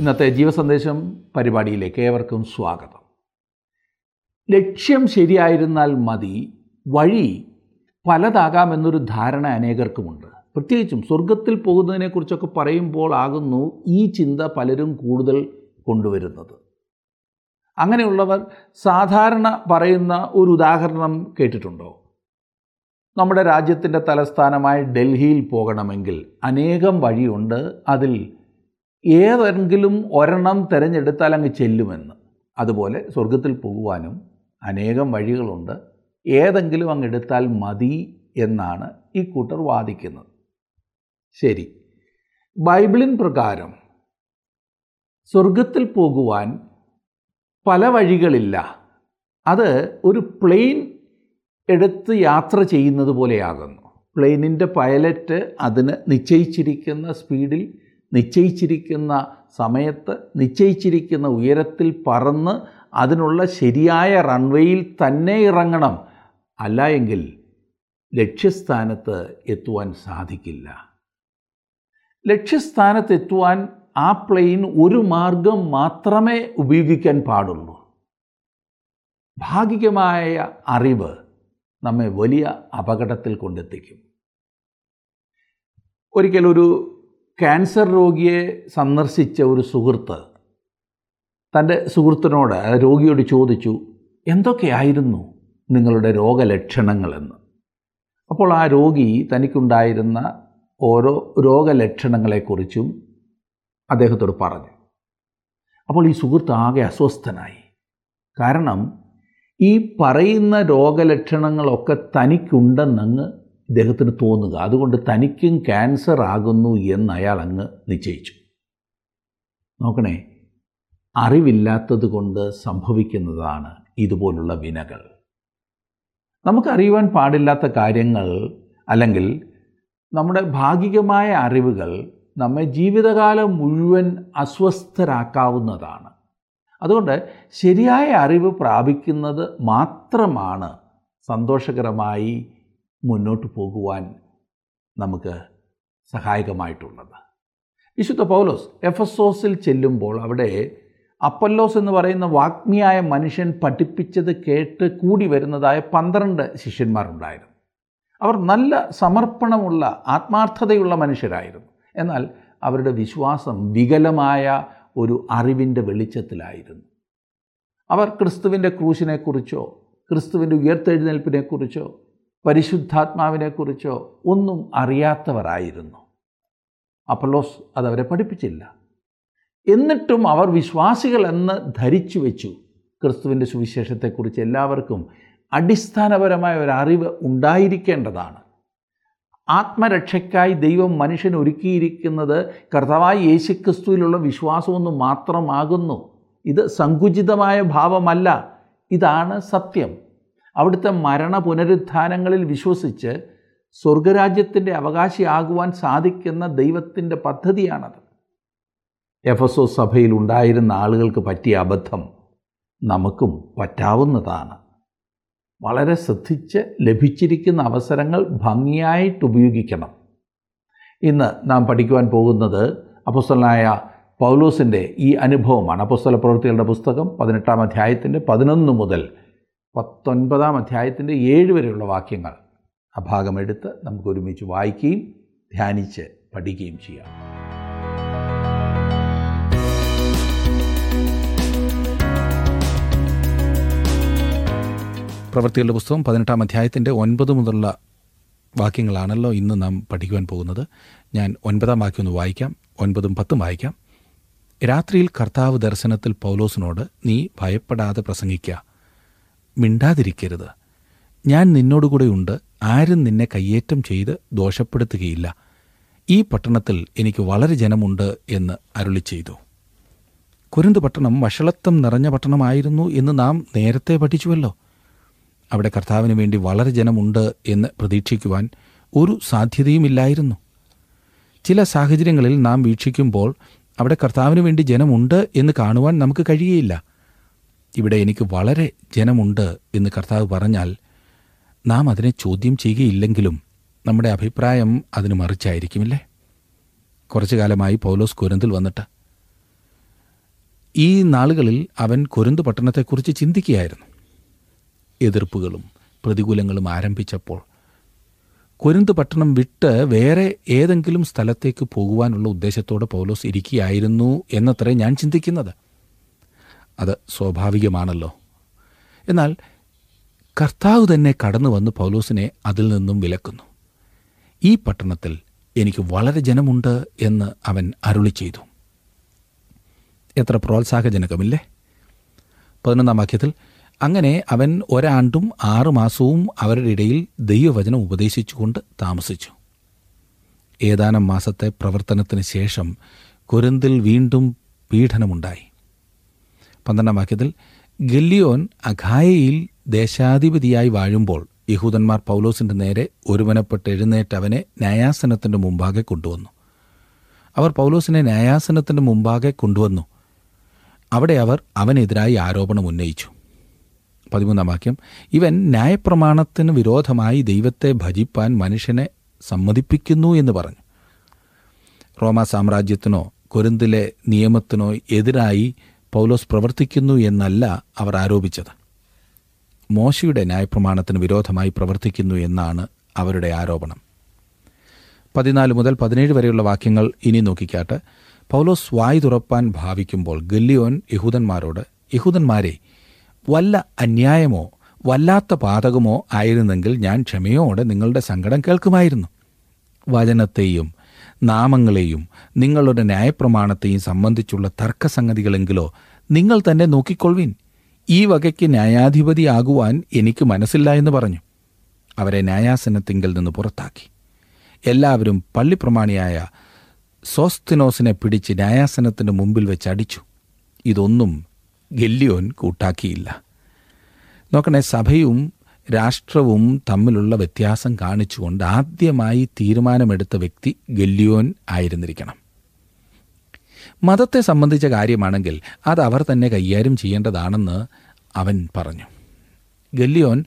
ഇന്നത്തെ ജീവസന്ദേശം പരിപാടിയിലേക്ക് ഏവർക്കും സ്വാഗതം. ലക്ഷ്യം ശരിയായിരുന്നാൽ മതി, വഴി പലതാകാമെന്നൊരു ധാരണ അനേകർക്കുമുണ്ട്. പ്രത്യേകിച്ചും സ്വർഗത്തിൽ പോകുന്നതിനെക്കുറിച്ചൊക്കെ പറയുമ്പോൾ ആകുന്നു ഈ ചിന്ത പലരും കൂടുതൽ കൊണ്ടുവരുന്നത്. അങ്ങനെയുള്ളവർ സാധാരണ പറയുന്ന ഒരു ഉദാഹരണം കേട്ടിട്ടുണ്ടോ? നമ്മുടെ രാജ്യത്തിൻ്റെ തലസ്ഥാനമായ ഡൽഹിയിൽ പോകണമെങ്കിൽ അനേകം വഴിയുണ്ട്, അതിൽ ഏതെങ്കിലും ഒരെണ്ണം തിരഞ്ഞെടുത്താൽ അങ്ങ് ചെല്ലുമെന്ന്. അതുപോലെ സ്വർഗത്തിൽ പോകുവാനും അനേകം വഴികളുണ്ട്, ഏതെങ്കിലും അങ്ങ് എടുത്താൽ മതി എന്നാണ് ഈ കൂട്ടർ വാദിക്കുന്നത്. ശരി, ബൈബിളിൻ പ്രകാരം സ്വർഗത്തിൽ പോകുവാൻ പല വഴികളില്ല. അത് ഒരു പ്ലെയിൻ എടുത്ത് യാത്ര ചെയ്യുന്നത് പോലെയാകുന്നു. പ്ലെയിനിൻ്റെ പൈലറ്റ് അതിന് നിശ്ചയിച്ചിരിക്കുന്ന സ്പീഡിൽ, നിശ്ചയിച്ചിരിക്കുന്ന സമയത്ത്, നിശ്ചയിച്ചിരിക്കുന്ന ഉയരത്തിൽ പറന്ന് അതിനുള്ള ശരിയായ റൺവേയിൽ തന്നെ ഇറങ്ങണം, അല്ല എങ്കിൽ ലക്ഷ്യസ്ഥാനത്ത് എത്തുവാൻ സാധിക്കില്ല. ലക്ഷ്യസ്ഥാനത്ത് എത്തുവാൻ ആ പ്ലെയിൻ ഒരു മാർഗം മാത്രമേ ഉപയോഗിക്കാൻ പാടുള്ളൂ. ഭാഗികമായ അറിവ് നമ്മെ വലിയ അപകടത്തിൽ കൊണ്ടെത്തിക്കും. ഒരിക്കലൊരു ക്യാൻസർ രോഗിയെ സന്ദർശിച്ച ഒരു സുഹൃത്ത് തൻ്റെ സുഹൃത്തിനോട്, രോഗിയോട് ചോദിച്ചു, എന്തൊക്കെയായിരുന്നു നിങ്ങളുടെ രോഗലക്ഷണങ്ങളെന്ന്. അപ്പോൾ ആ രോഗി തനിക്കുണ്ടായിരുന്ന ഓരോ രോഗലക്ഷണങ്ങളെക്കുറിച്ചും അദ്ദേഹത്തോട് പറഞ്ഞു. അപ്പോൾ ഈ സുഹൃത്ത് ആകെ അസ്വസ്ഥനായി. കാരണം ഈ പറയുന്ന രോഗലക്ഷണങ്ങളൊക്കെ തനിക്കുണ്ടെന്നങ്ങ് ഇദ്ദേഹത്തിന് തോന്നുക, അതുകൊണ്ട് തനിക്കും ക്യാൻസർ ആകുന്നു എന്ന് അയാൾ അങ്ങ് നിശ്ചയിച്ചു. നോക്കണേ, അറിവില്ലാത്തത് കൊണ്ട് സംഭവിക്കുന്നതാണ് ഇതുപോലുള്ള വിനകൾ. നമുക്കറിയുവാൻ പാടില്ലാത്ത കാര്യങ്ങൾ അല്ലെങ്കിൽ നമ്മുടെ ഭാഗികമായ അറിവുകൾ നമ്മെ ജീവിതകാലം മുഴുവൻ അസ്വസ്ഥരാക്കാവുന്നതാണ്. അതുകൊണ്ട് ശരിയായ അറിവ് പ്രാപിക്കുന്നത് മാത്രമാണ് സന്തോഷകരമായി മുന്നോട്ട് പോകുവാൻ നമുക്ക് സഹായകമായിട്ടുള്ളത്. വിശുദ്ധ പൗലോസ് എഫെസോസിൽ ചെല്ലുമ്പോൾ അവിടെ അപ്പൊല്ലോസ് എന്ന് പറയുന്ന വാഗ്മിയായ മനുഷ്യൻ പഠിപ്പിച്ചത് കേട്ട് കൂടി വരുന്നതായ 12 ശിഷ്യന്മാരുണ്ടായിരുന്നു. അവർ നല്ല സമർപ്പണമുള്ള ആത്മാർത്ഥതയുള്ള മനുഷ്യരായിരുന്നു. എന്നാൽ അവരുടെ വിശ്വാസം വികലമായ ഒരു അറിവിൻ്റെ വെളിച്ചത്തിലായിരുന്നു. അവർ ക്രിസ്തുവിൻ്റെ ക്രൂശിനെക്കുറിച്ചോ ക്രിസ്തുവിൻ്റെ ഉയർത്തെഴുന്നേൽപ്പിനെക്കുറിച്ചോ പരിശുദ്ധാത്മാവിനെക്കുറിച്ചോ ഒന്നും അറിയാത്തവരായിരുന്നു. അപ്പൊല്ലോസ് അതവരെ പഠിപ്പിച്ചില്ല. എന്നിട്ടും അവർ വിശ്വാസികളെന്ന് ധരിച്ചു വെച്ചു. ക്രിസ്തുവിൻ്റെ സുവിശേഷത്തെക്കുറിച്ച് എല്ലാവർക്കും അടിസ്ഥാനപരമായ ഒരറിവ് ഉണ്ടായിരിക്കേണ്ടതാണ്. ആത്മരക്ഷയ്ക്കായി ദൈവം മനുഷ്യൻ ഒരുക്കിയിരിക്കുന്നത് കർത്താവായ യേശുക്രിസ്തുവിലുള്ള വിശ്വാസമൊന്നും മാത്രമാകുന്നു. ഇത് സങ്കുചിതമായ ഭാവമല്ല, ഇതാണ് സത്യം. അവിടുത്തെ മരണ പുനരുത്ഥാനങ്ങളിൽ വിശ്വസിച്ച് സ്വർഗരാജ്യത്തിൻ്റെ അവകാശിയാകുവാൻ സാധിക്കുന്ന ദൈവത്തിൻ്റെ പദ്ധതിയാണത്. എഫെസോസ് സഭയിൽ ഉണ്ടായിരുന്ന ആളുകൾക്ക് പറ്റിയ അബദ്ധം നമുക്കും പറ്റാവുന്നതാണ്. വളരെ ശ്രദ്ധിച്ച് ലഭിച്ചിരിക്കുന്ന അവസരങ്ങൾ ഭംഗിയായിട്ട് ഉപയോഗിക്കണം. ഇന്ന് നാം പഠിക്കുവാൻ പോകുന്നത് അപ്പോസ്തലനായ പൗലോസിൻ്റെ ഈ അനുഭവമാണ്. അപ്പോസ്തല പ്രവൃത്തികളുടെ പുസ്തകം 18 അധ്യായത്തിൻ്റെ 11 മുതൽ 19 അധ്യായത്തിൻ്റെ 7 വരെയുള്ള വാക്യങ്ങൾ. ആ ഭാഗമെടുത്ത് നമുക്ക് ഒരുമിച്ച് വായിക്കുകയും ധ്യാനിച്ച് പഠിക്കുകയും ചെയ്യാം. പ്രവൃത്തികളുടെ പുസ്തകം 18 അധ്യായത്തിൻ്റെ 9 മുതലുള്ള വാക്യങ്ങളാണല്ലോ ഇന്ന് നാം പഠിക്കുവാൻ പോകുന്നത്. ഞാൻ 9 വാക്യം ഒന്ന് വായിക്കാം, 9-10 വായിക്കാം. രാത്രിയിൽ കർത്താവ് ദർശനത്തിൽ പൗലോസിനോട്, നീ ഭയപ്പെടാതെ പ്രസംഗിക്കുക, മിണ്ടാതിരിക്കരുത്, ഞാൻ നിന്നോടുകൂടെയുണ്ട്, ആരും നിന്നെ കയ്യേറ്റം ചെയ്ത് ദോഷപ്പെടുത്തുകയില്ല, ഈ പട്ടണത്തിൽ എനിക്ക് വളരെ ജനമുണ്ട് എന്ന് അരുളി ചെയ്തു. കൊരിന്ത് പട്ടണം വഷളത്വം നിറഞ്ഞ പട്ടണമായിരുന്നു എന്ന് നാം നേരത്തെ പഠിച്ചുവല്ലോ. അവിടെ കർത്താവിന് വേണ്ടി വളരെ ജനമുണ്ട് എന്ന് പ്രതീക്ഷിക്കുവാൻ ഒരു സാധ്യതയുമില്ലായിരുന്നു. ചില സാഹചര്യങ്ങളിൽ നാം വീക്ഷിക്കുമ്പോൾ അവിടെ കർത്താവിന് വേണ്ടി ജനമുണ്ട് എന്ന് കാണുവാൻ നമുക്ക് കഴിയുകയില്ല. ഇവിടെ എനിക്ക് വളരെ ജനമുണ്ട് എന്ന് കർത്താവ് പറഞ്ഞാൽ നാം അതിനെ ചോദ്യം ചെയ്യുകയില്ലെങ്കിലും നമ്മുടെ അഭിപ്രായം അതിന് മറിച്ചായിരിക്കുമല്ലേ? കുറച്ചു കാലമായി പൗലോസ് കൊരിന്തിൽ വന്നിട്ട് ഈ നാളുകളിൽ അവൻ കൊരിന്ത് പട്ടണത്തെക്കുറിച്ച് ചിന്തിക്കുകയായിരുന്നു. എതിർപ്പുകളും പ്രതികൂലങ്ങളും ആരംഭിച്ചപ്പോൾ കൊരിന്ത് പട്ടണം വിട്ട് വേറെ ഏതെങ്കിലും സ്ഥലത്തേക്ക് പോകുവാനുള്ള ഉദ്ദേശത്തോടെ പൗലോസ് ഇരിക്കുകയായിരുന്നു എന്നത്രേ ഞാൻ ചിന്തിക്കുന്നത്. അത് സ്വാഭാവികമാണല്ലോ. എന്നാൽ കർത്താവ് തന്നെ കടന്നു വന്ന് പൗലോസിനെ അതിൽ നിന്നും വിലക്കുന്നു. ഈ പട്ടണത്തിൽ എനിക്ക് വളരെ ജനമുണ്ട് എന്ന് അവൻ അരുളി ചെയ്തു. എത്ര പ്രോത്സാഹജനകമില്ലേ? 11-ാം വാക്യത്തിൽ, അങ്ങനെ അവൻ 1 ആണ്ടും 6 മാസവും അവരുടെ ഇടയിൽ ദൈവവചനം ഉപദേശിച്ചുകൊണ്ട് താമസിച്ചു. ഏതാനും മാസത്തെ പ്രവർത്തനത്തിന് ശേഷം കൊരിന്തിൽ വീണ്ടും പീഡനമുണ്ടായി. 12-ാം വാക്യത്തിൽ, ഗല്ലിയോൻ അഖായയിൽ ദേശാധിപതിയായി വാഴുമ്പോൾ യഹൂദന്മാർ പൗലോസിൻ്റെ നേരെ ഒരുമനപ്പെട്ട് എഴുന്നേറ്റ് അവനെ ന്യായാസനത്തിൻ്റെ മുമ്പാകെ കൊണ്ടുവന്നു. അവർ പൗലോസിനെ ന്യായാസനത്തിൻ്റെ മുമ്പാകെ കൊണ്ടുവന്നു. അവിടെ അവർ അവനെതിരായി ആരോപണം ഉന്നയിച്ചു. 13-ാം വാക്യം, ഇവൻ ന്യായപ്രമാണത്തിന് വിരോധമായി ദൈവത്തെ ഭജിപ്പാൻ മനുഷ്യനെ സമ്മതിപ്പിക്കുന്നു എന്ന് പറഞ്ഞു. റോമാ സാമ്രാജ്യത്തിനോ കൊരിന്തിലെ നിയമത്തിനോ എതിരായി പൗലോസ് പ്രവർത്തിക്കുന്നു എന്നല്ല അവർ ആരോപിച്ചത്. മോശയുടെ ന്യായപ്രമാണത്തിന് വിരോധമായി പ്രവർത്തിക്കുന്നു എന്നാണ് അവരുടെ ആരോപണം. 14 മുതൽ 17 വരെയുള്ള വാക്യങ്ങൾ ഇനി നോക്കിക്കാട്ട്. പൗലോസ് വായ് തുറപ്പാൻ ഭാവിക്കുമ്പോൾ ഗല്ലിയോൻ യഹൂദന്മാരോട്, യഹൂദന്മാരെ, വല്ല അന്യായമോ വല്ലാത്ത പാതകമോ ആയിരുന്നെങ്കിൽ ഞാൻ ക്ഷമയോടെ നിങ്ങളുടെ സങ്കടം കേൾക്കുമായിരുന്നു. വചനത്തെയും നാമങ്ങളെയും നിങ്ങളുടെ ന്യായപ്രമാണത്തെയും സംബന്ധിച്ചുള്ള തർക്കസംഗതികളെങ്കിലോ നിങ്ങൾ തന്നെ നോക്കിക്കൊള്ളുവിൻ. ഈ വകയ്ക്ക് ന്യായാധിപതിയാകുവാൻ എനിക്ക് മനസ്സില്ല എന്ന് പറഞ്ഞു അവരെ ന്യായാസനത്തിങ്കിൽ നിന്ന് പുറത്താക്കി. എല്ലാവരും പള്ളിപ്രമാണിയായ സോസ്തിനോസിനെ പിടിച്ച് ന്യായാസനത്തിൻ്റെ മുമ്പിൽ വെച്ച് അടിച്ചു. ഇതൊന്നും ഗല്ലിയോൻ കൂട്ടാക്കിയില്ല. നോക്കണേ, സഭയും രാഷ്ട്രവും തമ്മിലുള്ള വ്യത്യാസം കാണിച്ചുകൊണ്ട് ആദ്യമായി തീരുമാനമെടുത്ത വ്യക്തി ഗല്ലിയോൻ ആയിരുന്നിരിക്കണം. മതത്തെ സംബന്ധിച്ച കാര്യമാണെങ്കിൽ അത് അവർ തന്നെ കൈകാര്യം ചെയ്യേണ്ടതാണെന്ന് അവൻ പറഞ്ഞു. ഗല്ലിയോൻ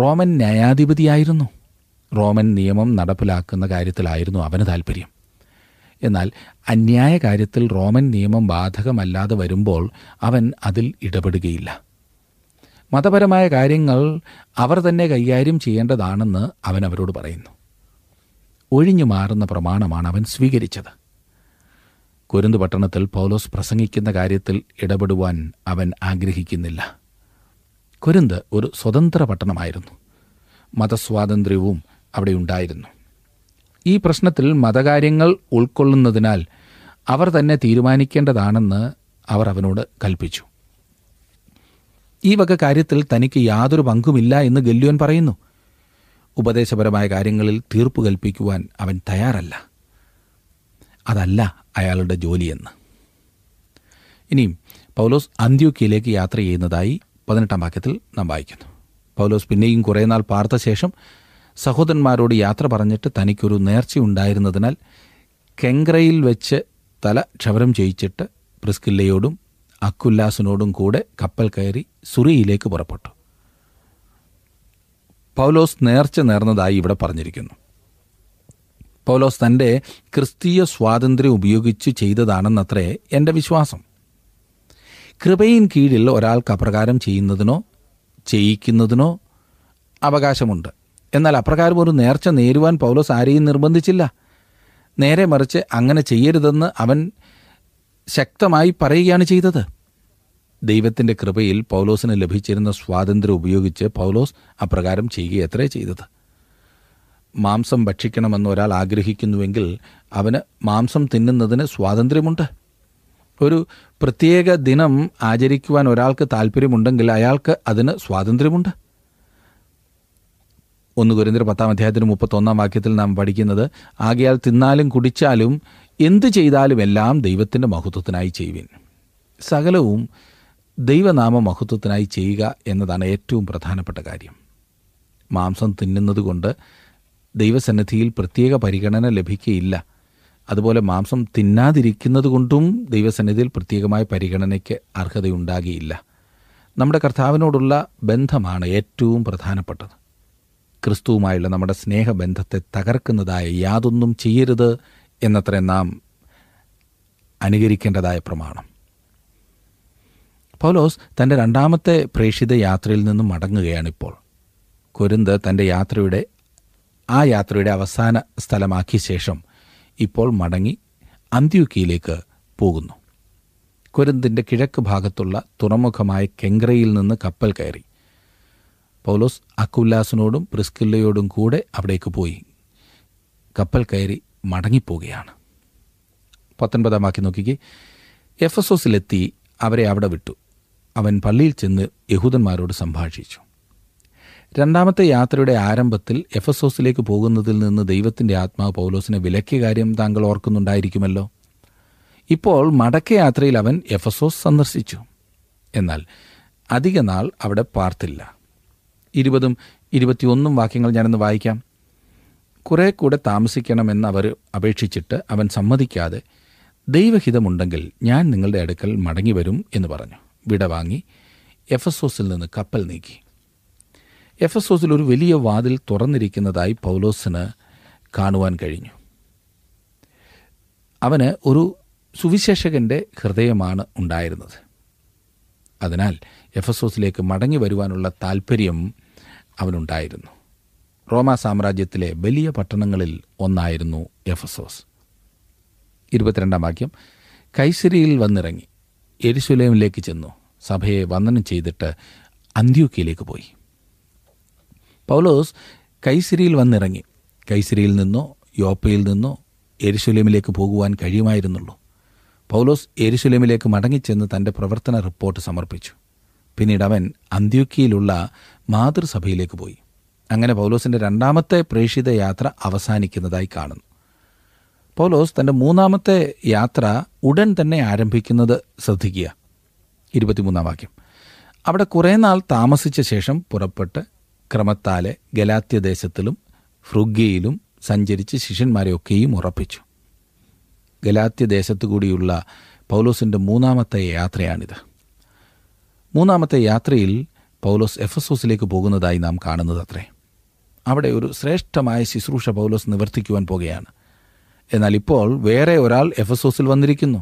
റോമൻ ന്യായാധിപതിയായിരുന്നു. റോമൻ നിയമം നടപ്പിലാക്കുന്ന കാര്യത്തിലായിരുന്നു അവന് താൽപ്പര്യം. എന്നാൽ അന്യായ കാര്യത്തിൽ റോമൻ നിയമം ബാധകമല്ലാതെ വരുമ്പോൾ അവൻ അതിൽ ഇടപെടുകയില്ല. മതപരമായ കാര്യങ്ങൾ അവർ തന്നെ കൈകാര്യം ചെയ്യേണ്ടതാണെന്ന് അവൻ അവരോട് പറയുന്നു. ഒഴിഞ്ഞു മാറുന്ന പ്രമാണമാണ് അവൻ സ്വീകരിച്ചത്. കൊരിന്ത് പട്ടണത്തിൽ പൗലോസ് പ്രസംഗിക്കുന്ന കാര്യത്തിൽ ഇടപെടുവാൻ അവൻ ആഗ്രഹിക്കുന്നില്ല. കൊരിന്ത് ഒരു സ്വതന്ത്ര പട്ടണമായിരുന്നു. മതസ്വാതന്ത്ര്യവും അവിടെ ഉണ്ടായിരുന്നു. ഈ പ്രശ്നത്തിൽ മതകാര്യങ്ങൾ ഉൾക്കൊള്ളുന്നതിനാൽ അവർ തന്നെ തീരുമാനിക്കേണ്ടതാണെന്ന് അവർ അവനോട് കൽപ്പിച്ചു. ഈ വക കാര്യത്തിൽ തനിക്ക് യാതൊരു പങ്കുമില്ല എന്ന് ഗല്ലിയോൻ പറയുന്നു. ഉപദേശപരമായ കാര്യങ്ങളിൽ തീർപ്പ് കൽപ്പിക്കുവാൻ അവൻ തയ്യാറല്ല. അതല്ല അയാളുടെ ജോലിയെന്ന്. ഇനിയും പൗലോസ് അന്ത്യോക്യയിലേക്ക് യാത്ര ചെയ്യുന്നതായി 18-ാം വാക്യത്തിൽ നാം വായിക്കുന്നു. പൗലോസ് പിന്നെയും കുറേ നാൾ പാർത്ത ശേഷം സഹോദരന്മാരോട് യാത്ര പറഞ്ഞിട്ട് തനിക്കൊരു നേർച്ചയുണ്ടായിരുന്നതിനാൽ കെങ്ക്രയിൽ വെച്ച് തല ക്ഷവരം ചെയ്യിച്ചിട്ട് പ്രിസ്കില്ലയോടും അക്കുല്ലാസിനോടും കൂടെ കപ്പൽ കയറി സുറിയിലേക്ക് പുറപ്പെട്ടു. പൗലോസ് നേർച്ച നേർന്നതായി ഇവിടെ പറഞ്ഞിരിക്കുന്നു. പൗലോസ് തൻ്റെ ക്രിസ്തീയ സ്വാതന്ത്ര്യം ഉപയോഗിച്ച് ചെയ്തതാണെന്നത്രേ എൻ്റെ വിശ്വാസം. കൃപയിൻ കീഴിൽ ഒരാൾക്ക് അപ്രകാരം ചെയ്യുന്നതിനോ ചെയ്യിക്കുന്നതിനോ അവകാശമുണ്ട്. എന്നാൽ അപ്രകാരം ഒരു നേർച്ച നേരുവാൻ പൗലോസ് ആരെയും നിർബന്ധിച്ചില്ല. നേരെ മറിച്ച് അങ്ങനെ ചെയ്യരുതെന്ന് അവൻ ശക്തമായി പറയുകയാണ് ചെയ്തത്. ദൈവത്തിൻ്റെ കൃപയിൽ പൗലോസിന് ലഭിച്ചിരുന്ന സ്വാതന്ത്ര്യം ഉപയോഗിച്ച് പൗലോസ് അപ്രകാരം ചെയ്യുകയത്രേ ചെയ്തത്. മാംസം ഭക്ഷിക്കണമെന്ന് ഒരാൾ ആഗ്രഹിക്കുന്നുവെങ്കിൽ അവന് മാംസം തിന്നുന്നതിന് സ്വാതന്ത്ര്യമുണ്ട്. ഒരു പ്രത്യേക ദിനം ആചരിക്കുവാൻ ഒരാൾക്ക് താല്പര്യമുണ്ടെങ്കിൽ അയാൾക്ക് അതിന് സ്വാതന്ത്ര്യമുണ്ട്. 1 കൊരിന്ത്യർ 10-ാം അധ്യായത്തിന് 31-ാം വാക്യത്തിൽ നാം പഠിക്കുന്നത്, ആകയാൽ തിന്നാലും കുടിച്ചാലും എന്ത് ചെയ്താലും എല്ലാം ദൈവത്തിൻ്റെ മഹത്വത്തിനായി ചെയ്യുവിൻ. സകലവും ദൈവനാമ മഹത്വത്തിനായി ചെയ്യുക എന്നതാണ് ഏറ്റവും പ്രധാനപ്പെട്ട കാര്യം. മാംസം തിന്നുന്നതുകൊണ്ട് ദൈവസന്നിധിയിൽ പ്രത്യേക പരിഗണന ലഭിക്കുകയില്ല. അതുപോലെ മാംസം തിന്നാതിരിക്കുന്നത് കൊണ്ടും ദൈവസന്നിധിയിൽ പ്രത്യേകമായ പരിഗണനയ്ക്ക് അർഹതയുണ്ടാകുകയില്ല. നമ്മുടെ കർത്താവിനോടുള്ള ബന്ധമാണ് ഏറ്റവും പ്രധാനപ്പെട്ടത്. ക്രിസ്തുവുമായുള്ള നമ്മുടെ സ്നേഹബന്ധത്തെ തകർക്കുന്നതായ യാതൊന്നും ചെയ്യരുത് എന്നത്രേ നാം അനുകരിക്കേണ്ടതായ പ്രമാണം. പൗലോസ് തൻ്റെ രണ്ടാമത്തെ പ്രേക്ഷിത യാത്രയിൽ നിന്നും മടങ്ങുകയാണിപ്പോൾ. കൊരിന്ത് തൻ്റെ ആ യാത്രയുടെ അവസാന സ്ഥലമാക്കിയ ശേഷം ഇപ്പോൾ മടങ്ങി അന്ത്യോക്യയിലേക്ക് പോകുന്നു. കൊരിന്തിൻ്റെ കിഴക്ക് ഭാഗത്തുള്ള തുറമുഖമായ കെങ്ക്രയിൽ നിന്ന് കപ്പൽ കയറി പൗലോസ് അക്കുല്ലാസിനോടും പ്രിസ്കില്ലയോടും കൂടെ അവിടേക്ക് പോയി. കപ്പൽ കയറി മടങ്ങിപ്പോവുകയാണ്. 19 നോക്കിക്കേ. എഫെസോസിലെത്തി അവരെ അവിടെ വിട്ടു. അവൻ പള്ളിയിൽ ചെന്ന് യഹൂദന്മാരോട് സംഭാഷിച്ചു. രണ്ടാമത്തെ യാത്രയുടെ ആരംഭത്തിൽ എഫെസോസിലേക്ക് പോകുന്നതിൽ നിന്ന് ദൈവത്തിൻ്റെ ആത്മാവ് പൗലോസിനെ വിലക്കിയ കാര്യം താങ്കൾ ഓർക്കുന്നുണ്ടായിരിക്കുമല്ലോ. ഇപ്പോൾ മടക്കയാത്രയിൽ അവൻ എഫെസോസ് സന്ദർശിച്ചു. എന്നാൽ അധികനാൾ അവിടെ പാർത്തില്ല. 20-21 വാക്യങ്ങൾ ഞാനൊന്ന് വായിക്കാം. കുറേ കൂടെ താമസിക്കണമെന്ന് അവർ അപേക്ഷിച്ചിട്ട് അവൻ സമ്മതിക്കാതെ ദൈവഹിതമുണ്ടെങ്കിൽ ഞാൻ നിങ്ങളുടെ അടുക്കൽ മടങ്ങി വരും എന്ന് പറഞ്ഞു വിടവാങ്ങി എഫെസോസിൽ നിന്ന് കപ്പൽ നീക്കി. എഫെസോസിൽ ഒരു വലിയ വാതിൽ തുറന്നിരിക്കുന്നതായി പൗലോസിന് കാണുവാൻ കഴിഞ്ഞു. അവന് ഒരു സുവിശേഷകൻ്റെ ഹൃദയമാണ് ഉണ്ടായിരുന്നത്. അതിനാൽ എഫെസോസിലേക്ക് മടങ്ങി വരുവാനുള്ള താൽപ്പര്യം അവനുണ്ടായിരുന്നു. റോമാ സാമ്രാജ്യത്തിലെ വലിയ പട്ടണങ്ങളിൽ ഒന്നായിരുന്നു എഫെസോസ്. 22 കൈസരിയിൽ വന്നിറങ്ങി യെരുശലേമിലേക്ക് ചെന്നു സഭയെ വന്ദനം ചെയ്തിട്ട് അന്ത്യോക്യയിലേക്ക് പോയി. പൗലോസ് കൈസരിയിൽ വന്നിറങ്ങി. കൈസരിയിൽ നിന്നോ യോപ്പയിൽ നിന്നോ യെരുശലേമിലേക്ക് പോകുവാൻ കഴിയുമായിരുന്നുള്ളൂ. പൗലോസ് യെരുശലേമിലേക്ക് മടങ്ങിച്ചെന്ന് തൻ്റെ പ്രവർത്തന റിപ്പോർട്ട് സമർപ്പിച്ചു. പിന്നീട് അവൻ അന്ത്യോക്യയിലുള്ള മാതൃസഭയിലേക്ക് പോയി. അങ്ങനെ പൗലോസിൻ്റെ രണ്ടാമത്തെ പ്രേക്ഷിത യാത്ര അവസാനിക്കുന്നതായി കാണുന്നു. പൗലോസ് തൻ്റെ മൂന്നാമത്തെ യാത്ര ഉടൻ തന്നെ ആരംഭിക്കുന്നത് ശ്രദ്ധിക്കുക. 23 അവിടെ കുറേ നാൾ താമസിച്ച ശേഷം പുറപ്പെട്ട് ക്രമത്താലെ ഗലാത്യദേശത്തിലും ഫ്രുഗ്യയിലും സഞ്ചരിച്ച് ശിഷ്യന്മാരെയൊക്കെയും ഉറപ്പിച്ചു. ഗലാത്യദേശത്തു കൂടിയുള്ള പൗലോസിൻ്റെ മൂന്നാമത്തെ യാത്രയാണിത്. മൂന്നാമത്തെ യാത്രയിൽ പൗലോസ് എഫെസോസിലേക്ക് പോകുന്നതായി നാം കാണുന്നത് അത്രേ. അവിടെ ഒരു ശ്രേഷ്ഠമായ ശുശ്രൂഷ പൗലോസ് നിവർത്തിക്കുവാൻ പോകുകയാണ്. എന്നാൽ ഇപ്പോൾ വേറെ ഒരാൾ എഫെസോസിൽ വന്നിരിക്കുന്നു.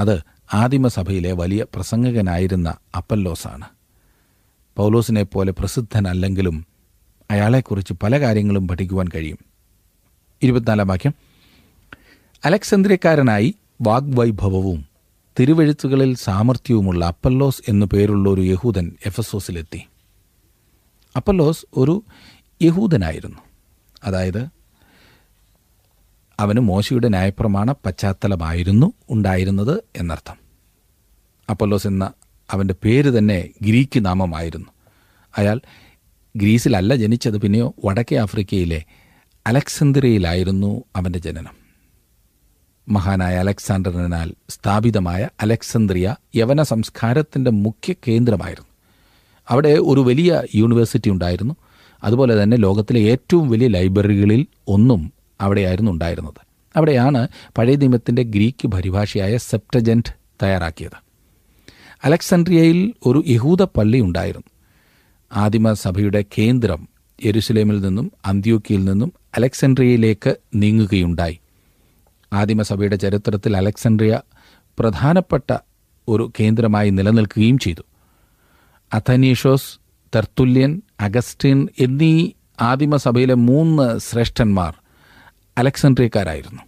അത് ആദിമസഭയിലെ വലിയ പ്രസംഗകനായിരുന്ന അപ്പല്ലോസാണ്. പൗലോസിനെ പോലെ പ്രസിദ്ധനല്ലെങ്കിലും അയാളെക്കുറിച്ച് പല കാര്യങ്ങളും പഠിക്കുവാൻ കഴിയും. 24 അലക്സാന്ദ്രിയക്കാരനായി വാഗ്വൈഭവവും തിരുവെഴുത്തുകളിൽ സാമർത്ഥ്യവുമുള്ള അപ്പല്ലോസ് എന്നു പേരുള്ള ഒരു യഹൂദൻ എഫെസോസിലെത്തി. അപ്പല്ലോസ് ഒരു യഹൂദനായിരുന്നു. അതായത് അവന് മോശയുടെ ന്യായപ്രമാണ പശ്ചാത്തലമായിരുന്നു ഉണ്ടായിരുന്നത് എന്നർത്ഥം. അപ്പല്ലോസ് എന്ന അവൻ്റെ പേര് തന്നെ ഗ്രീക്ക് നാമമായിരുന്നു. അയാൾ ഗ്രീസിലല്ല ജനിച്ചത്. പിന്നെയോ വടക്കേ ആഫ്രിക്കയിലെ അലക്സാന്ദ്രിയയിലായിരുന്നു അവൻ്റെ ജനനം. മഹാനായ അലക്സാണ്ടറിനാൽ സ്ഥാപിതമായ അലക്സാന്ദ്രിയ യവന സംസ്കാരത്തിൻ്റെ മുഖ്യ കേന്ദ്രമായിരുന്നു. അവിടെ ഒരു വലിയ യൂണിവേഴ്സിറ്റി ഉണ്ടായിരുന്നു. അതുപോലെ തന്നെ ലോകത്തിലെ ഏറ്റവും വലിയ ലൈബ്രറികളിൽ ഒന്നും അവിടെയായിരുന്നു ഉണ്ടായിരുന്നത്. അവിടെയാണ് പഴയ നിയമത്തിൻ്റെ ഗ്രീക്ക് പരിഭാഷയായ സെപ്റ്റജൻ്റ് തയ്യാറാക്കിയത്. അലക്സാൻഡ്രിയയിൽ ഒരു യഹൂദ പള്ളി ഉണ്ടായിരുന്നു. ആദിമസഭയുടെ കേന്ദ്രം യെരുശലേമിൽ നിന്നും അന്ത്യോക്യയിൽ നിന്നും അലക്സാൻഡ്രിയയിലേക്ക് നീങ്ങുകയുണ്ടായി. ആദിമസഭയുടെ ചരിത്രത്തിൽ അലക്സാൻഡ്രിയ പ്രധാനപ്പെട്ട ഒരു കേന്ദ്രമായി നിലനിൽക്കുകയും ചെയ്തു. അഥനീഷോസ്, തെർത്തുല്യൻ, അഗസ്റ്റിൻ എന്നീ ആദിമസഭയിലെ 3 ശ്രേഷ്ഠന്മാർ അലക്സാൻഡ്രിയക്കാരായിരുന്നു.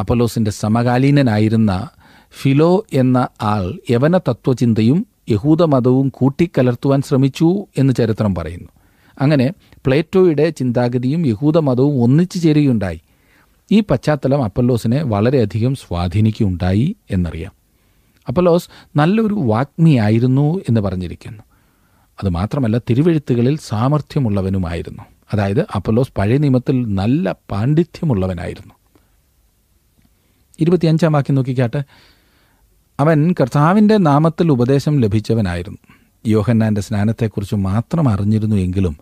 അപ്പല്ലോസിൻ്റെ സമകാലീനനായിരുന്ന ഫിലോ എന്ന ആൾ യവന തത്വചിന്തയും യഹൂദമതവും കൂട്ടിക്കലർത്തുവാൻ ശ്രമിച്ചു എന്ന് ചരിത്രം പറയുന്നു. അങ്ങനെ പ്ലേറ്റോയുടെ ചിന്താഗതിയും യഹൂദമതവും ഒന്നിച്ചു ചേരുകയുണ്ടായി. ഈ പശ്ചാത്തലം അപ്പല്ലോസിനെ വളരെയധികം സ്വാധീനിക്കുകയുണ്ടായി എന്നറിയാം. അപ്പല്ലോസ് നല്ലൊരു വാഗ്മിയായിരുന്നു എന്ന് പറഞ്ഞിരിക്കുന്നു. അതുമാത്രമല്ല, തിരുവെഴുത്തുകളിൽ സാമർഥ്യമുള്ളവനുമായിരുന്നു. അതായത് അപ്പല്ലോസ് പഴയ നിയമത്തിൽ നല്ല പാണ്ഡിത്യമുള്ളവനായിരുന്നു. 25 നോക്കിക്കാട്ടെ. അവൻ കർത്താവിൻ്റെ നാമത്തിൽ ഉപദേശം ലഭിച്ചവനായിരുന്നു. യോഹന്നാൻ്റെ സ്നാനത്തെക്കുറിച്ച് മാത്രം അറിഞ്ഞിരുന്നു എങ്കിലും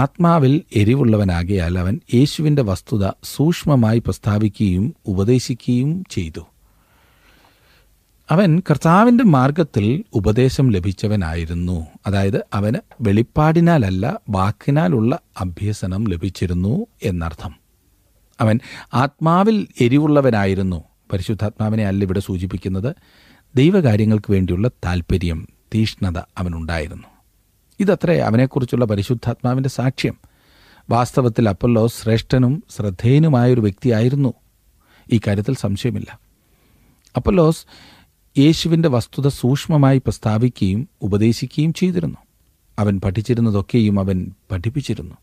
ആത്മാവിൽ എരിവുള്ളവനാകിയാൽ അവൻ യേശുവിൻ്റെ വസ്തുത സൂക്ഷ്മമായി പ്രസ്താവിക്കുകയും ഉപദേശിക്കുകയും ചെയ്തു. അവൻ കർത്താവിൻ്റെ മാർഗത്തിൽ ഉപദേശം ലഭിച്ചവനായിരുന്നു. അതായത് അവന് വെളിപ്പാടിനാലല്ല വാക്കിനാലുള്ള അഭ്യസനം ലഭിച്ചിരുന്നു എന്നർത്ഥം. അവൻ ആത്മാവിൽ എരിവുള്ളവനായിരുന്നു. പരിശുദ്ധാത്മാവിനെ അല്ല ഇവിടെ സൂചിപ്പിക്കുന്നത്. ദൈവകാര്യങ്ങൾക്ക് വേണ്ടിയുള്ള താൽപ്പര്യം, തീഷ്ണത അവനുണ്ടായിരുന്നു. ഇതത്രേ അവനെക്കുറിച്ചുള്ള പരിശുദ്ധാത്മാവിൻ്റെ സാക്ഷ്യം. വാസ്തവത്തിൽ അപ്പൊല്ലോസ് ശ്രേഷ്ഠനും ശ്രദ്ധേയനുമായൊരു വ്യക്തിയായിരുന്നു, ഇക്കാര്യത്തിൽ സംശയമില്ല. അപ്പൊല്ലോസ് യേശുവിൻ്റെ വസ്തുത സൂക്ഷ്മമായി പ്രസ്താവിക്കുകയും ഉപദേശിക്കുകയും ചെയ്തിരുന്നു. അവൻ പഠിച്ചിരുന്നതൊക്കെയും അവൻ പഠിപ്പിച്ചിരുന്നു.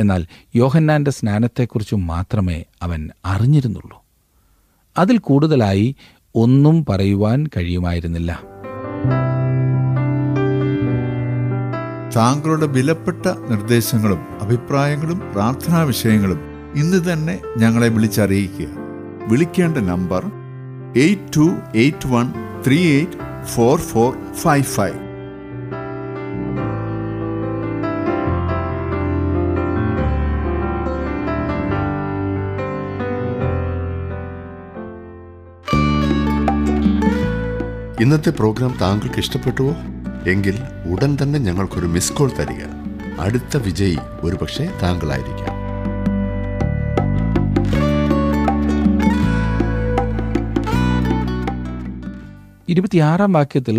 എന്നാൽ യോഹന്നാൻ്റെ സ്നാനത്തെക്കുറിച്ചും മാത്രമേ അവൻ അറിഞ്ഞിരുന്നുള്ളൂ. അതിൽ കൂടുതലായി ഒന്നും പറയുവാൻ കഴിയുമായിരുന്നില്ല. താങ്കളുടെ വിലപ്പെട്ട നിർദ്ദേശങ്ങളും അഭിപ്രായങ്ങളും പ്രാർത്ഥനാ വിഷയങ്ങളും ഇന്ന് തന്നെ ഞങ്ങളെ വിളിച്ചറിയിക്കുക. വിളിക്കേണ്ട നമ്പർ 8281384455. ഇന്നത്തെ പ്രോഗ്രാം താങ്കൾക്ക് ഇഷ്ടപ്പെട്ടുവോ? എങ്കിൽ ഉടൻ തന്നെ ഞങ്ങൾക്കൊരു മിസ് കോൾ തരിക. അടുത്ത വിജയി ഒരുപക്ഷെ താങ്കളായിരിക്കാം. ഇരുപത്തിയാറാം വാക്യത്തിൽ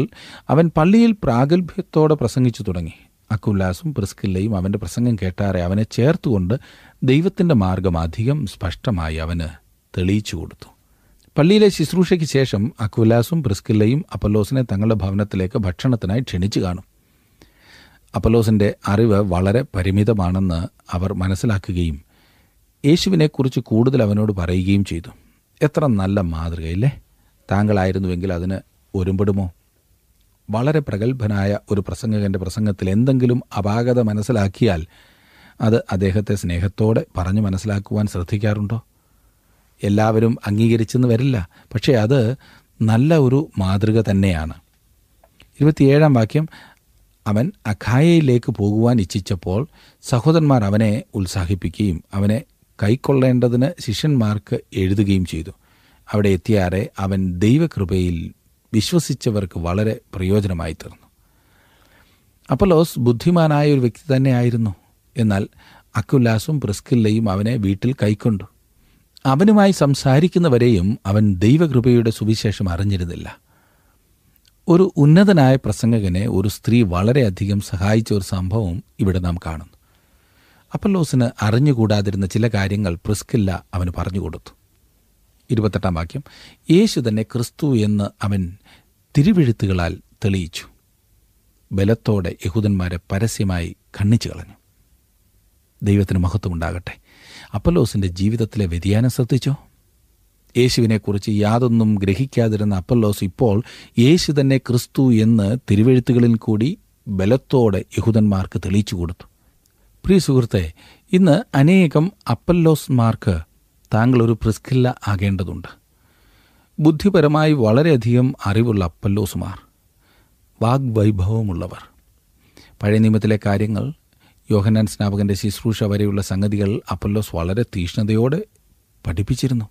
അവൻ പള്ളിയിൽ പ്രാഗൽഭ്യത്തോടെ പ്രസംഗിച്ചു തുടങ്ങി. അക്കുല്ലാസും പ്രിസ്കില്ലയും അവൻ്റെ പ്രസംഗം കേട്ടാറെ അവനെ ചേർത്തുകൊണ്ട് ദൈവത്തിൻ്റെ മാർഗം അധികം സ്പഷ്ടമായി അവന് തെളിയിച്ചു കൊടുത്തു. പള്ളിയിലെ ശുശ്രൂഷയ്ക്ക് ശേഷം അക്കുല്ലാസും പ്രിസ്കില്ലയും അപ്പൊല്ലോസിനെ തങ്ങളുടെ ഭവനത്തിലേക്ക് ഭക്ഷണത്തിനായി ക്ഷണിച്ചു കാണും. അപ്പൊല്ലോസിൻ്റെ അറിവ് വളരെ പരിമിതമാണെന്ന് അവർ മനസ്സിലാക്കുകയും യേശുവിനെക്കുറിച്ച് കൂടുതൽ അവനോട് പറയുകയും ചെയ്തു. എത്ര നല്ല മാതൃകയില്ലേ! താങ്കളായിരുന്നുവെങ്കിൽ അതിന് ഒരുമ്പെടുമോ? വളരെ പ്രഗത്ഭനായ ഒരു പ്രസംഗകൻ്റെ പ്രസംഗത്തിൽ എന്തെങ്കിലും അപാകത മനസ്സിലാക്കിയാൽ അത് അദ്ദേഹത്തെ സ്നേഹത്തോടെ പറഞ്ഞു മനസ്സിലാക്കുവാൻ ശ്രദ്ധിക്കാറുണ്ടോ? എല്ലാവരും അംഗീകരിച്ചെന്ന് വരില്ല, പക്ഷേ അത് നല്ല ഒരു മാതൃക തന്നെയാണ്. 27-ാം വാക്യം, അവൻ അഖായയിലേക്ക് പോകുവാൻ ഇച്ഛിച്ചപ്പോൾ സഹോദരന്മാർ അവനെ ഉത്സാഹിപ്പിക്കുകയും അവനെ കൈക്കൊള്ളേണ്ടതിന് ശിഷ്യന്മാർക്ക് എഴുതുകയും ചെയ്തു. അവിടെ എത്തിയാറെ അവൻ ദൈവകൃപയിൽ വിശ്വസിച്ചവർക്ക് വളരെ പ്രയോജനമായി തീർന്നു. അപ്പൊല്ലോസ് ബുദ്ധിമാനായ ഒരു വ്യക്തി തന്നെയായിരുന്നു. എന്നാൽ അക്കുല്ലാസും പ്രിസ്കില്ലയും അവനെ വീട്ടിൽ കൈക്കൊണ്ടു. അവനുമായി സംസാരിക്കുന്നവരെയും അവൻ ദൈവകൃപയുടെ സുവിശേഷം അറിഞ്ഞിരുന്നില്ല. ഒരു ഉന്നതനായ പ്രസംഗകനെ ഒരു സ്ത്രീ വളരെയധികം സഹായിച്ച ഒരു സംഭവം ഇവിടെ നാം കാണുന്നു. അപ്പൊല്ലോസിന് അറിഞ്ഞുകൂടാതിരുന്ന ചില കാര്യങ്ങൾ പ്രിസ്കില്ല അവന് പറഞ്ഞു കൊടുത്തു. 28-ാം വാക്യം, യേശു തന്നെ ക്രിസ്തു എന്ന് അവൻ തിരുവെഴുത്തുകളാൽ തെളിയിച്ചു, ബലത്തോടെ യഹൂദന്മാരെ പരസ്യമായി ഖണ്ഡിച്ചു കളഞ്ഞു. ദൈവത്തിന് മഹത്വമുണ്ടാകട്ടെ. അപ്പൊല്ലോസിൻ്റെ ജീവിതത്തിലെ വ്യതിയാനം ശ്രദ്ധിച്ചോ? യേശുവിനെക്കുറിച്ച് യാതൊന്നും ഗ്രഹിക്കാതിരുന്ന അപ്പൊല്ലോസ് ഇപ്പോൾ യേശു തന്നെ ക്രിസ്തു എന്ന് തിരുവെഴുത്തുകളിൽ കൂടി ബലത്തോടെ യഹൂദന്മാർക്ക് തെളിയിച്ചു കൊടുത്തു. പ്രിയ സുഹൃത്തെ, ഇന്ന് അനേകം അപ്പൊല്ലോസ്മാർക്ക് താങ്കളൊരു പ്രിസ്കില്ല ആകേണ്ടതുണ്ട്. ബുദ്ധിപരമായി വളരെയധികം അറിവുള്ള അപ്പൊല്ലോസുമാർ, വാഗ്വൈഭവമുള്ളവർ, പഴയ നിയമത്തിലെ കാര്യങ്ങൾ, യോഹന്നാൻ സ്നാപകൻ്റെ ശുശ്രൂഷ വരെയുള്ള സംഗതികൾ അപ്പൊല്ലോസ് വളരെ തീഷ്ണതയോടെ പഠിപ്പിച്ചിരുന്നു.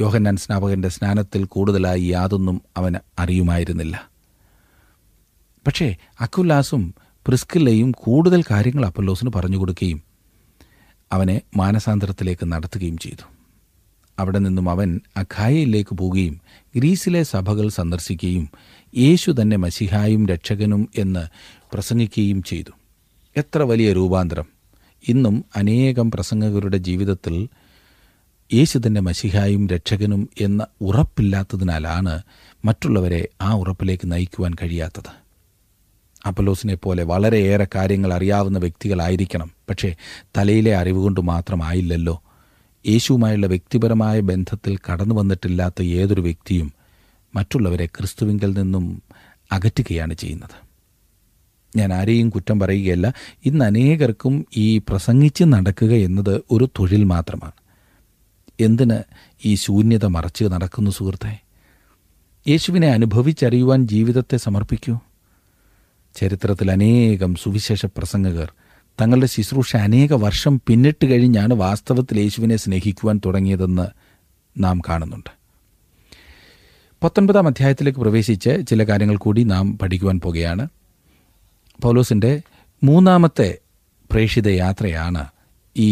യോഹന്നാൻ സ്നാപകൻ്റെ സ്നാനത്തിൽ കൂടുതലായി യാതൊന്നും അവന് അറിയുമായിരുന്നില്ല. പക്ഷേ അക്കുല്ലാസും പ്രിസ്കില്ലയും കൂടുതൽ കാര്യങ്ങൾ അപ്പൊല്ലോസിന് പറഞ്ഞു കൊടുക്കുകയും അവനെ മാനസാന്തരത്തിലേക്ക് നടത്തുകയും ചെയ്തു. അവിടെ നിന്നും അവൻ അഖായയിലേക്ക് പോവുകയും ഗ്രീസിലെ സഭകൾ സന്ദർശിക്കുകയും യേശു തന്നെ മസിഹായും രക്ഷകനും എന്ന് പ്രസംഗിക്കുകയും ചെയ്തു. എത്ര വലിയ രൂപാന്തരം! ഇന്നും അനേകം പ്രസംഗകരുടെ ജീവിതത്തിൽ യേശു തന്നെ മസിഹായും രക്ഷകനും എന്ന ഉറപ്പില്ലാത്തതിനാലാണ് മറ്റുള്ളവരെ ആ ഉറപ്പിലേക്ക് നയിക്കുവാൻ കഴിയാത്തത്. അപ്പൊല്ലോസിനെ പോലെ വളരെയേറെ കാര്യങ്ങൾ അറിയാവുന്ന വ്യക്തികളായിരിക്കണം, പക്ഷേ തലയിലെ അറിവുകൊണ്ട് മാത്രമായില്ലല്ലോ. യേശുവുമായുള്ള വ്യക്തിപരമായ ബന്ധത്തിൽ കടന്നു വന്നിട്ടില്ലാത്ത ഏതൊരു വ്യക്തിയും മറ്റുള്ളവരെ ക്രിസ്തുവിങ്കൽ നിന്നും അകറ്റുകയാണ് ചെയ്യുന്നത്. ഞാൻ ആരെയും കുറ്റം പറയുകയല്ല. ഇന്ന് അനേകർക്കും ഈ പ്രസംഗിച്ച് നടക്കുക എന്നത് ഒരു തൊഴിൽ മാത്രമാണ്. എന്തിന് ഈ ശൂന്യത മറച്ച് നടക്കുന്നു സുഹൃത്തെ? യേശുവിനെ അനുഭവിച്ചറിയുവാൻ ജീവിതത്തെ സമർപ്പിക്കൂ. ചരിത്രത്തിൽ അനേകം സുവിശേഷ പ്രസംഗകർ തങ്ങളുടെ ശുശ്രൂഷ അനേക വർഷം പിന്നിട്ട് കഴിഞ്ഞാണ് വാസ്തവത്തിൽ യേശുവിനെ സ്നേഹിക്കുവാൻ തുടങ്ങിയതെന്ന് നാം കാണുന്നുണ്ട്. 19-ാം അധ്യായത്തിലേക്ക് പ്രവേശിച്ച് ചില കാര്യങ്ങൾ കൂടി നാം പഠിക്കുവാൻ പോകുകയാണ്. പൗലോസിൻ്റെ മൂന്നാമത്തെ പ്രേഷിത യാത്രയാണ് ഈ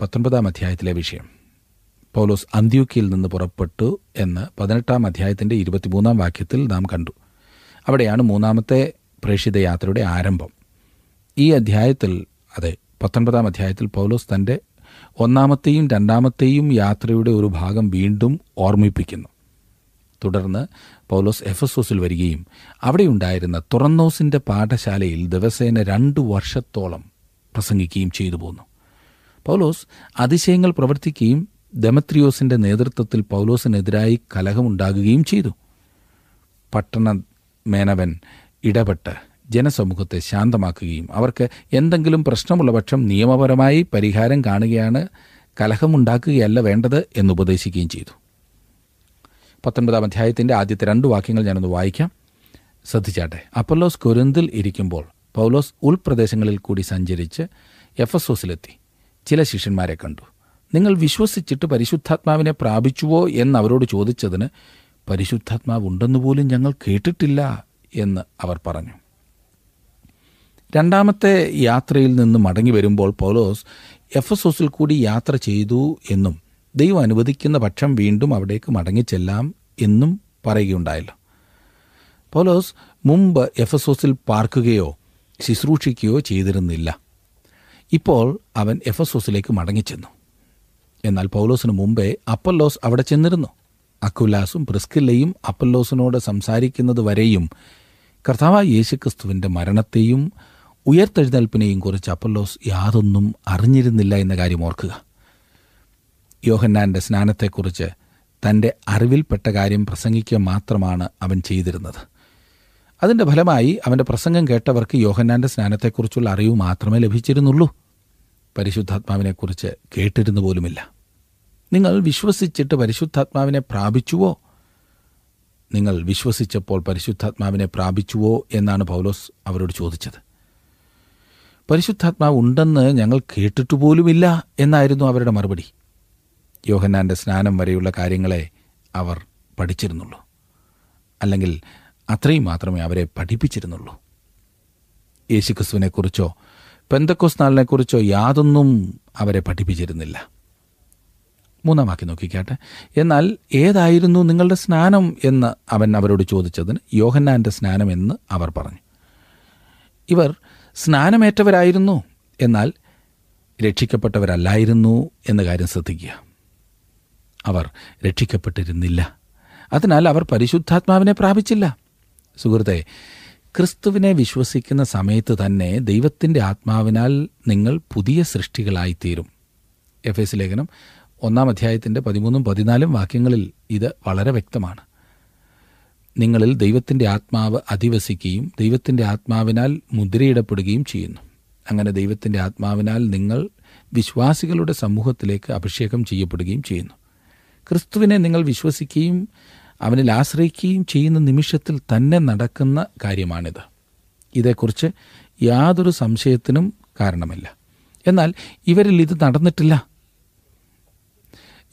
19-ാം അധ്യായത്തിലെ വിഷയം. പൗലോസ് അന്ത്യോക്യയിൽ നിന്ന് പുറപ്പെട്ടു എന്ന് 18-ാം അധ്യായത്തിൻ്റെ 23-ാം വാക്യത്തിൽ നാം കണ്ടു. അവിടെയാണ് മൂന്നാമത്തെ പ്രേഷിത യാത്രയുടെ ആരംഭം. ഈ അധ്യായത്തിൽ, അതെ 19-ാം അധ്യായത്തിൽ, പൗലോസ് തൻ്റെ 1-ാമത്തെയും 2-ാമത്തെയും യാത്രയുടെ ഒരു ഭാഗം വീണ്ടും ഓർമ്മിപ്പിക്കുന്നു. തുടർന്ന് പൗലോസ് എഫെസോസിൽ വരികയും അവിടെയുണ്ടായിരുന്ന തുറന്നോസിൻ്റെ പാഠശാലയിൽ ദിവസേന 2 വർഷത്തോളം പ്രസംഗിക്കുകയും ചെയ്തു പോന്നു. പൗലോസ് അതിശയങ്ങൾ പ്രവർത്തിക്കുകയും ദമത്രിയോസിൻ്റെ നേതൃത്വത്തിൽ പൗലോസിനെതിരായി കലഹമുണ്ടാകുകയും ചെയ്തു. പട്ടണ മേനവൻ ഇടപെട്ട് ജനസമൂഹത്തെ ശാന്തമാക്കുകയും അവർക്ക് എന്തെങ്കിലും പ്രശ്നമുള്ള പക്ഷം നിയമപരമായി പരിഹാരം കാണുകയാണ്, കലഹമുണ്ടാക്കുകയല്ല വേണ്ടത് എന്നുപദേശിക്കുകയും ചെയ്തു. 19-ാം അധ്യായത്തിൻ്റെ ആദ്യത്തെ 2 വാക്യങ്ങൾ ഞാനൊന്ന് വായിക്കാം, ശ്രദ്ധിച്ചാട്ടെ. അപ്പൊല്ലോസ് കൊരിന്തിൽ ഇരിക്കുമ്പോൾ പൗലോസ് ഉൾപ്രദേശങ്ങളിൽ കൂടി സഞ്ചരിച്ച് എഫെസോസിലെത്തി. ചില ശിഷ്യന്മാരെ കണ്ടു. നിങ്ങൾ വിശ്വസിച്ചിട്ട് പരിശുദ്ധാത്മാവിനെ പ്രാപിച്ചുവോ എന്നവരോട് ചോദിച്ചതിന്, പരിശുദ്ധാത്മാവ് ഉണ്ടെന്നുപോലും ഞങ്ങൾ കേട്ടിട്ടില്ല എന്ന് അവർ പറഞ്ഞു. 2-ാമത്തെ യാത്രയിൽ നിന്ന് മടങ്ങി വരുമ്പോൾ പൗലോസ് എഫെസോസിൽ കൂടി യാത്ര ചെയ്തു എന്നും ദൈവം അനുവദിക്കുന്ന പക്ഷം വീണ്ടും അവിടേക്ക് മടങ്ങിച്ചെല്ലാം എന്നും പറയുകയുണ്ടായല്ലോ. പൗലോസ് മുമ്പ് എഫെസോസിൽ പാർക്കുകയോ ശുശ്രൂഷിക്കുകയോ ചെയ്തിരുന്നില്ല. ഇപ്പോൾ അവൻ എഫെസോസിലേക്ക് മടങ്ങിച്ചെന്നു. എന്നാൽ പൗലോസിന് മുമ്പേ അപ്പൊല്ലോസ് അവിടെ ചെന്നിരുന്നു. അക്കുലാസും പ്രിസ്കില്ലയും അപ്പൊല്ലോസിനോട് സംസാരിക്കുന്നത് വരെയും കർത്താവായ യേശുക്രിസ്തുവിൻ്റെ മരണത്തെയും ഉയർത്തെഴുന്നേൽപ്പിനെയും കുറിച്ച് അപ്പൊല്ലോസ് യാതൊന്നും അറിഞ്ഞിരുന്നില്ല എന്ന കാര്യം ഓർക്കുക. യോഹന്നാൻ്റെ സ്നാനത്തെക്കുറിച്ച് തൻ്റെ അറിവിൽപ്പെട്ട കാര്യം പ്രസംഗിക്കുക മാത്രമാണ് അവൻ ചെയ്തിരുന്നത്. അതിൻ്റെ ഫലമായി അവൻ്റെ പ്രസംഗം കേട്ടവർക്ക് യോഹന്നാൻ്റെ സ്നാനത്തെക്കുറിച്ചുള്ള അറിവ് മാത്രമേ ലഭിച്ചിരുന്നുള്ളൂ. പരിശുദ്ധാത്മാവിനെക്കുറിച്ച് കേട്ടിരുന്നു പോലുമില്ല. നിങ്ങൾ വിശ്വസിച്ചിട്ട് പരിശുദ്ധാത്മാവിനെ പ്രാപിച്ചുവോ? നിങ്ങൾ വിശ്വസിച്ചപ്പോൾ പരിശുദ്ധാത്മാവിനെ പ്രാപിച്ചുവോ എന്നാണ് പൗലോസ് അവരോട് ചോദിച്ചത്. പരിശുദ്ധാത്മാവ് ഉണ്ടെന്ന് ഞങ്ങൾ കേട്ടിട്ടുപോലുമില്ല എന്നായിരുന്നു അവരുടെ മറുപടി. യോഹന്നാൻ്റെ സ്നാനം വരെയുള്ള കാര്യങ്ങളെ അവർ പഠിച്ചിരുന്നുള്ളൂ, അല്ലെങ്കിൽ അത്രയും മാത്രമേ അവരെ പഠിപ്പിച്ചിരുന്നുള്ളൂ. യേശുക്രിസ്തുവിനെക്കുറിച്ചോ പെന്തക്കോസ് നാളിനെക്കുറിച്ചോ യാതൊന്നും അവരെ പഠിപ്പിച്ചിരുന്നില്ല. 3-ാം വാക്യം നോക്കിക്കാട്ടെ. എന്നാൽ ഏതായിരുന്നു നിങ്ങളുടെ സ്നാനം എന്ന് അവൻ അവരോട് ചോദിച്ചതിന്, യോഹന്നാൻ്റെ സ്നാനം എന്ന് അവർ പറഞ്ഞു. ഇവർ സ്നാനമേറ്റവരായിരുന്നു, എന്നാൽ രക്ഷിക്കപ്പെട്ടവരല്ലായിരുന്നു എന്ന കാര്യം ശ്രദ്ധിക്കുക. അവർ രക്ഷിക്കപ്പെട്ടിരുന്നില്ല, അതിനാൽ അവർ പരിശുദ്ധാത്മാവിനെ പ്രാപിച്ചില്ല. സുഹൃത്തെ, ക്രിസ്തുവിനെ വിശ്വസിക്കുന്ന സമയത്ത് തന്നെ ദൈവത്തിൻ്റെ ആത്മാവിനാൽ നിങ്ങൾ പുതിയ സൃഷ്ടികളായിത്തീരും. എഫേസ്യ ലേഖനം 1-ാം അധ്യായത്തിൻ്റെ 13-ഉം 14-ഉം വാക്യങ്ങളിൽ ഇത് വളരെ വ്യക്തമാണ്. നിങ്ങളിൽ ദൈവത്തിൻ്റെ ആത്മാവ് അധിവസിക്കുകയും ദൈവത്തിൻ്റെ ആത്മാവിനാൽ മുദ്രയിടപ്പെടുകയും ചെയ്യുന്നു. അങ്ങനെ ദൈവത്തിൻ്റെ ആത്മാവിനാൽ നിങ്ങൾ വിശ്വാസികളുടെ സമൂഹത്തിലേക്ക് അഭിഷേകം ചെയ്യപ്പെടുകയും ചെയ്യുന്നു. ക്രിസ്തുവിനെ നിങ്ങൾ വിശ്വസിക്കുകയും അവനിൽ ആശ്രയിക്കുകയും ചെയ്യുന്ന നിമിഷത്തിൽ തന്നെ നടക്കുന്ന കാര്യമാണിത്. ഇതേക്കുറിച്ച് യാതൊരു സംശയത്തിനും കാരണമില്ല. എന്നാൽ ഇവരിൽ ഇത് നടന്നിട്ടില്ല.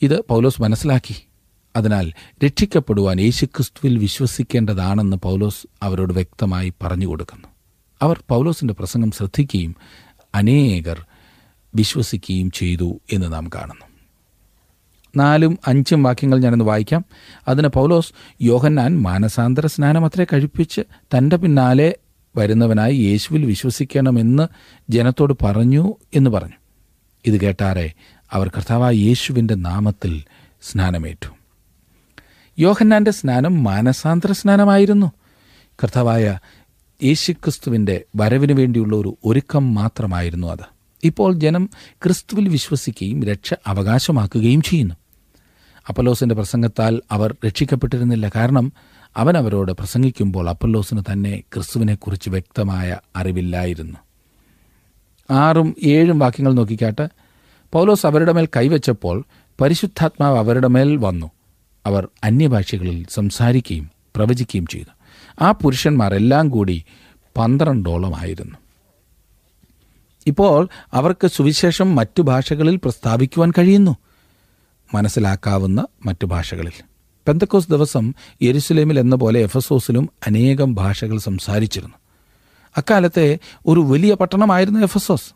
ഇത് പൗലോസ് മനസ്സിലാക്കി. അതിനാൽ രക്ഷിക്കപ്പെടുവാൻ യേശുക്രിസ്തുവിൽ വിശ്വസിക്കേണ്ടതാണെന്ന് പൗലോസ് അവരോട് വ്യക്തമായി പറഞ്ഞു കൊടുക്കുന്നു. അവർ പൗലോസിൻ്റെ പ്രസംഗം ശ്രദ്ധിക്കുകയും അനേകർ വിശ്വസിക്കുകയും ചെയ്തു എന്ന് നാം കാണുന്നു. 4-ഉം 5-ഉം വാക്യങ്ങൾ ഞാനൊന്ന് വായിക്കാം. അതിന് പൗലോസ്, യോഹന്നാൻ മാനസാന്തര സ്നാനം അത്രേ കഴിപ്പിച്ച് തൻ്റെ പിന്നാലെ വരുന്നവനായി യേശുവിൽ വിശ്വസിക്കണമെന്ന് ജനത്തോട് പറഞ്ഞു എന്ന് പറഞ്ഞു. ഇത് കേട്ടാറെ അവർ കർത്താവായ യേശുവിൻ്റെ നാമത്തിൽ സ്നാനമേറ്റു. യോഹന്നാൻ്റെ സ്നാനം മാനസാന്തര സ്നാനമായിരുന്നു. കർത്താവായ യേശുക്രിസ്തുവിൻ്റെ വരവിന് വേണ്ടിയുള്ള ഒരു ഒരുക്കം മാത്രമായിരുന്നു അത്. ഇപ്പോൾ ജനം ക്രിസ്തുവിൽ വിശ്വസിക്കുകയും രക്ഷ അവകാശമാക്കുകയും ചെയ്യുന്നു. അപ്പൊല്ലോസിൻ്റെ പ്രസംഗത്താൽ അവർ രക്ഷിക്കപ്പെട്ടിരുന്നില്ല. കാരണം അവൻ അവരോട് പ്രസംഗിക്കുമ്പോൾ അപ്പൊല്ലോസിന് തന്നെ ക്രിസ്തുവിനെക്കുറിച്ച് വ്യക്തമായ അറിവില്ലായിരുന്നു. 6-ഉം 7-ഉം വാക്യങ്ങൾ നോക്കിക്കാട്ടെ. പൗലോസ് അവരുടെ മേൽ കൈവച്ചപ്പോൾ പരിശുദ്ധാത്മാവ് അവരുടെ മേൽ വന്നു. അവർ അന്യഭാഷകളിൽ സംസാരിക്കുകയും പ്രവചിക്കുകയും ചെയ്തു. ആ പുരുഷന്മാരെല്ലാം കൂടി 12ഓളമായിരുന്നു. ഇപ്പോൾ അവർക്ക് സുവിശേഷം മറ്റു ഭാഷകളിൽ പ്രസ്താവിക്കുവാൻ കഴിയുന്നു, മനസ്സിലാക്കാവുന്ന മറ്റു ഭാഷകളിൽ. പെന്തക്കോസ് ദിവസം യെരുസലേമിൽ എന്ന പോലെ എഫെസോസിലും അനേകം ഭാഷകൾ സംസാരിച്ചിരുന്നു. അക്കാലത്തെ ഒരു വലിയ പട്ടണമായിരുന്നു എഫെസോസ്.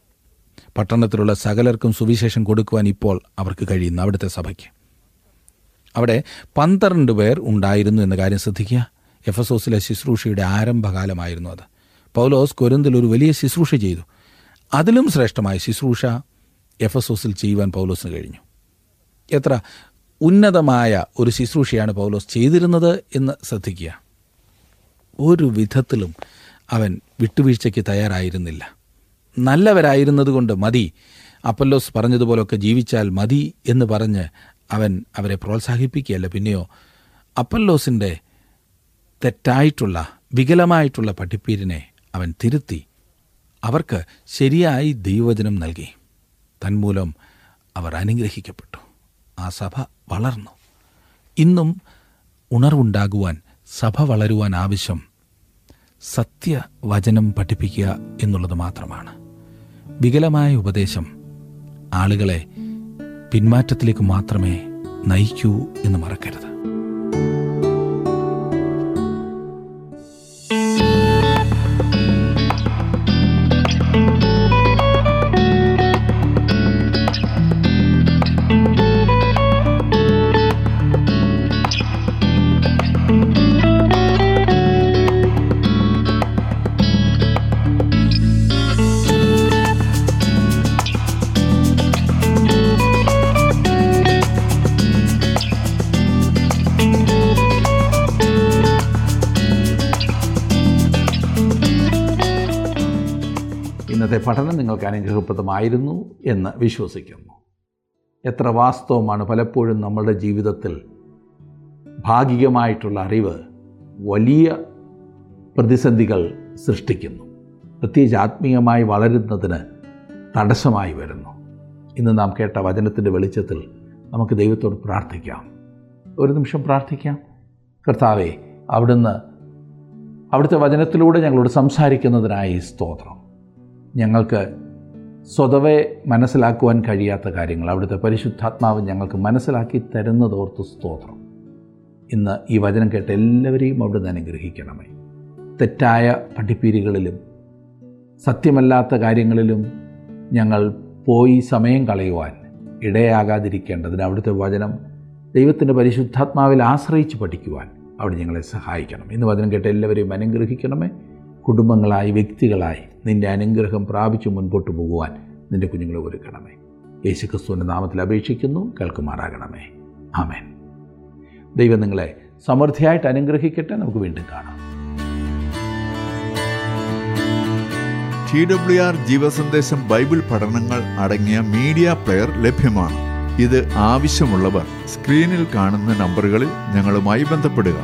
പട്ടണത്തിലുള്ള സകലർക്കും സുവിശേഷം കൊടുക്കുവാൻ ഇപ്പോൾ അവർക്ക് കഴിയുന്നു. അവിടുത്തെ സഭയ്ക്ക് അവിടെ 12 പേർ ഉണ്ടായിരുന്നു എന്ന കാര്യം ശ്രദ്ധിക്കുക. എഫെസോസിലെ ശുശ്രൂഷയുടെ ആരംഭകാലമായിരുന്നു അത്. പൗലോസ് കൊരിന്തിൽ ഒരു വലിയ ശുശ്രൂഷ ചെയ്തു. അതിലും ശ്രേഷ്ഠമായ ശുശ്രൂഷ എഫെസോസിൽ ചെയ്യുവാൻ പൗലോസിന് കഴിഞ്ഞു. എത്ര ഉന്നതമായ ഒരു ശുശ്രൂഷയാണ് പൗലോസ് ചെയ്തിരുന്നത് എന്ന് ശ്രദ്ധിക്കുക. ഒരു വിധത്തിലും അവൻ വിട്ടുവീഴ്ചയ്ക്ക് തയ്യാറായിരുന്നില്ല. നല്ലവരായിരുന്നതുകൊണ്ട് മതി, അപ്പൊല്ലോസ് പറഞ്ഞതുപോലൊക്കെ ജീവിച്ചാൽ മതി എന്ന് പറഞ്ഞ് അവൻ അവരെ പ്രോത്സാഹിപ്പിക്കുകയല്ല. പിന്നെയോ അപ്പൊല്ലോസിൻ്റെ തെറ്റായിട്ടുള്ള വികലമായിട്ടുള്ള പഠിപ്പീരിനെ അവൻ തിരുത്തി അവർക്ക് ശരിയായി ദൈവവചനം നൽകി. തന്മൂലം അവർ അനുഗ്രഹിക്കപ്പെട്ടു. ആ സഭ വളർന്നു. ഇന്നും ഉണർവുണ്ടാകുവാൻ, സഭ വളരുവാൻ ആവശ്യം സത്യവചനം പഠിപ്പിക്കുക എന്നുള്ളത് മാത്രമാണ്. വികലമായ ഉപദേശം ആളുകളെ പിന്മാറ്റത്തിലേക്ക് മാത്രമേ നയിക്കൂ എന്ന് മറക്കരുത്. പഠനം നിങ്ങൾക്ക് അനുഗ്രഹപ്രദമായിരുന്നു എന്ന് വിശ്വസിക്കുന്നു. എത്ര വാസ്തവമാണ് പലപ്പോഴും നമ്മളുടെ ജീവിതത്തിൽ ഭാഗികമായിട്ടുള്ള അറിവ് വലിയ പ്രതിസന്ധികൾ സൃഷ്ടിക്കുന്നു, പ്രത്യേകിച്ച് ആത്മീയമായി വളരുന്നതിന് തടസ്സമായി വരുന്നു. ഇന്ന് നാം കേട്ട വചനത്തിൻ്റെ വെളിച്ചത്തിൽ നമുക്ക് ദൈവത്തോട് പ്രാർത്ഥിക്കാം. ഒരു നിമിഷം പ്രാർത്ഥിക്കാം. കർത്താവേ, അവിടുത്തെ വചനത്തിലൂടെ ഞങ്ങളോട് സംസാരിക്കുന്നതിനായി സ്തോത്രം. ഞങ്ങൾക്ക് സ്വതവേ മനസ്സിലാക്കുവാൻ കഴിയാത്ത കാര്യങ്ങൾ അവിടുത്തെ പരിശുദ്ധാത്മാവ് ഞങ്ങൾക്ക് മനസ്സിലാക്കി തരുന്നതോർത്ത് സ്തോത്രം. ഇന്ന് ഈ വചനം കേട്ട എല്ലാവരെയും അവിടുന്ന് അനുഗ്രഹിക്കണമേ. തെറ്റായ പഠിപ്പീരുകളിലും സത്യമല്ലാത്ത കാര്യങ്ങളിലും ഞങ്ങൾ പോയി സമയം കളയുവാൻ ഇടയാകാതിരിക്കേണ്ടതിന് അവിടുത്തെ വചനം ദൈവത്തിൻ്റെ പരിശുദ്ധാത്മാവിൽ ആശ്രയിച്ച് പഠിക്കുവാൻ അവിടെ ഞങ്ങളെ സഹായിക്കണം. ഇന്ന് വചനം കേട്ട എല്ലാവരെയും അനുഗ്രഹിക്കണമേ. കുടുംബങ്ങളായി, വ്യക്തികളായി നിൻ്റെ അനുഗ്രഹം പ്രാപിച്ച് മുൻപോട്ട് പോകുവാൻ നിൻ്റെ കുഞ്ഞുങ്ങളെ ഒരുക്കണമേ. യേശുക്രിസ്തുവിൻ്റെ നാമത്തിൽ അപേക്ഷിക്കുന്നു, കേൾക്കുമാറാകണമേ. ആമേൻ. ദൈവം നിങ്ങളെ സമൃദ്ധിയായിട്ട് അനുഗ്രഹിക്കട്ടെ. നമുക്ക് വീണ്ടും കാണാം. TWR ജീവസന്ദേശം ബൈബിൾ പഠനങ്ങൾ അടങ്ങിയ മീഡിയ പ്ലെയർ ലഭ്യമാണ്. ഇത് ആവശ്യമുള്ളവർ സ്ക്രീനിൽ കാണുന്ന നമ്പറുകളിൽ ഞങ്ങളുമായി ബന്ധപ്പെടുക.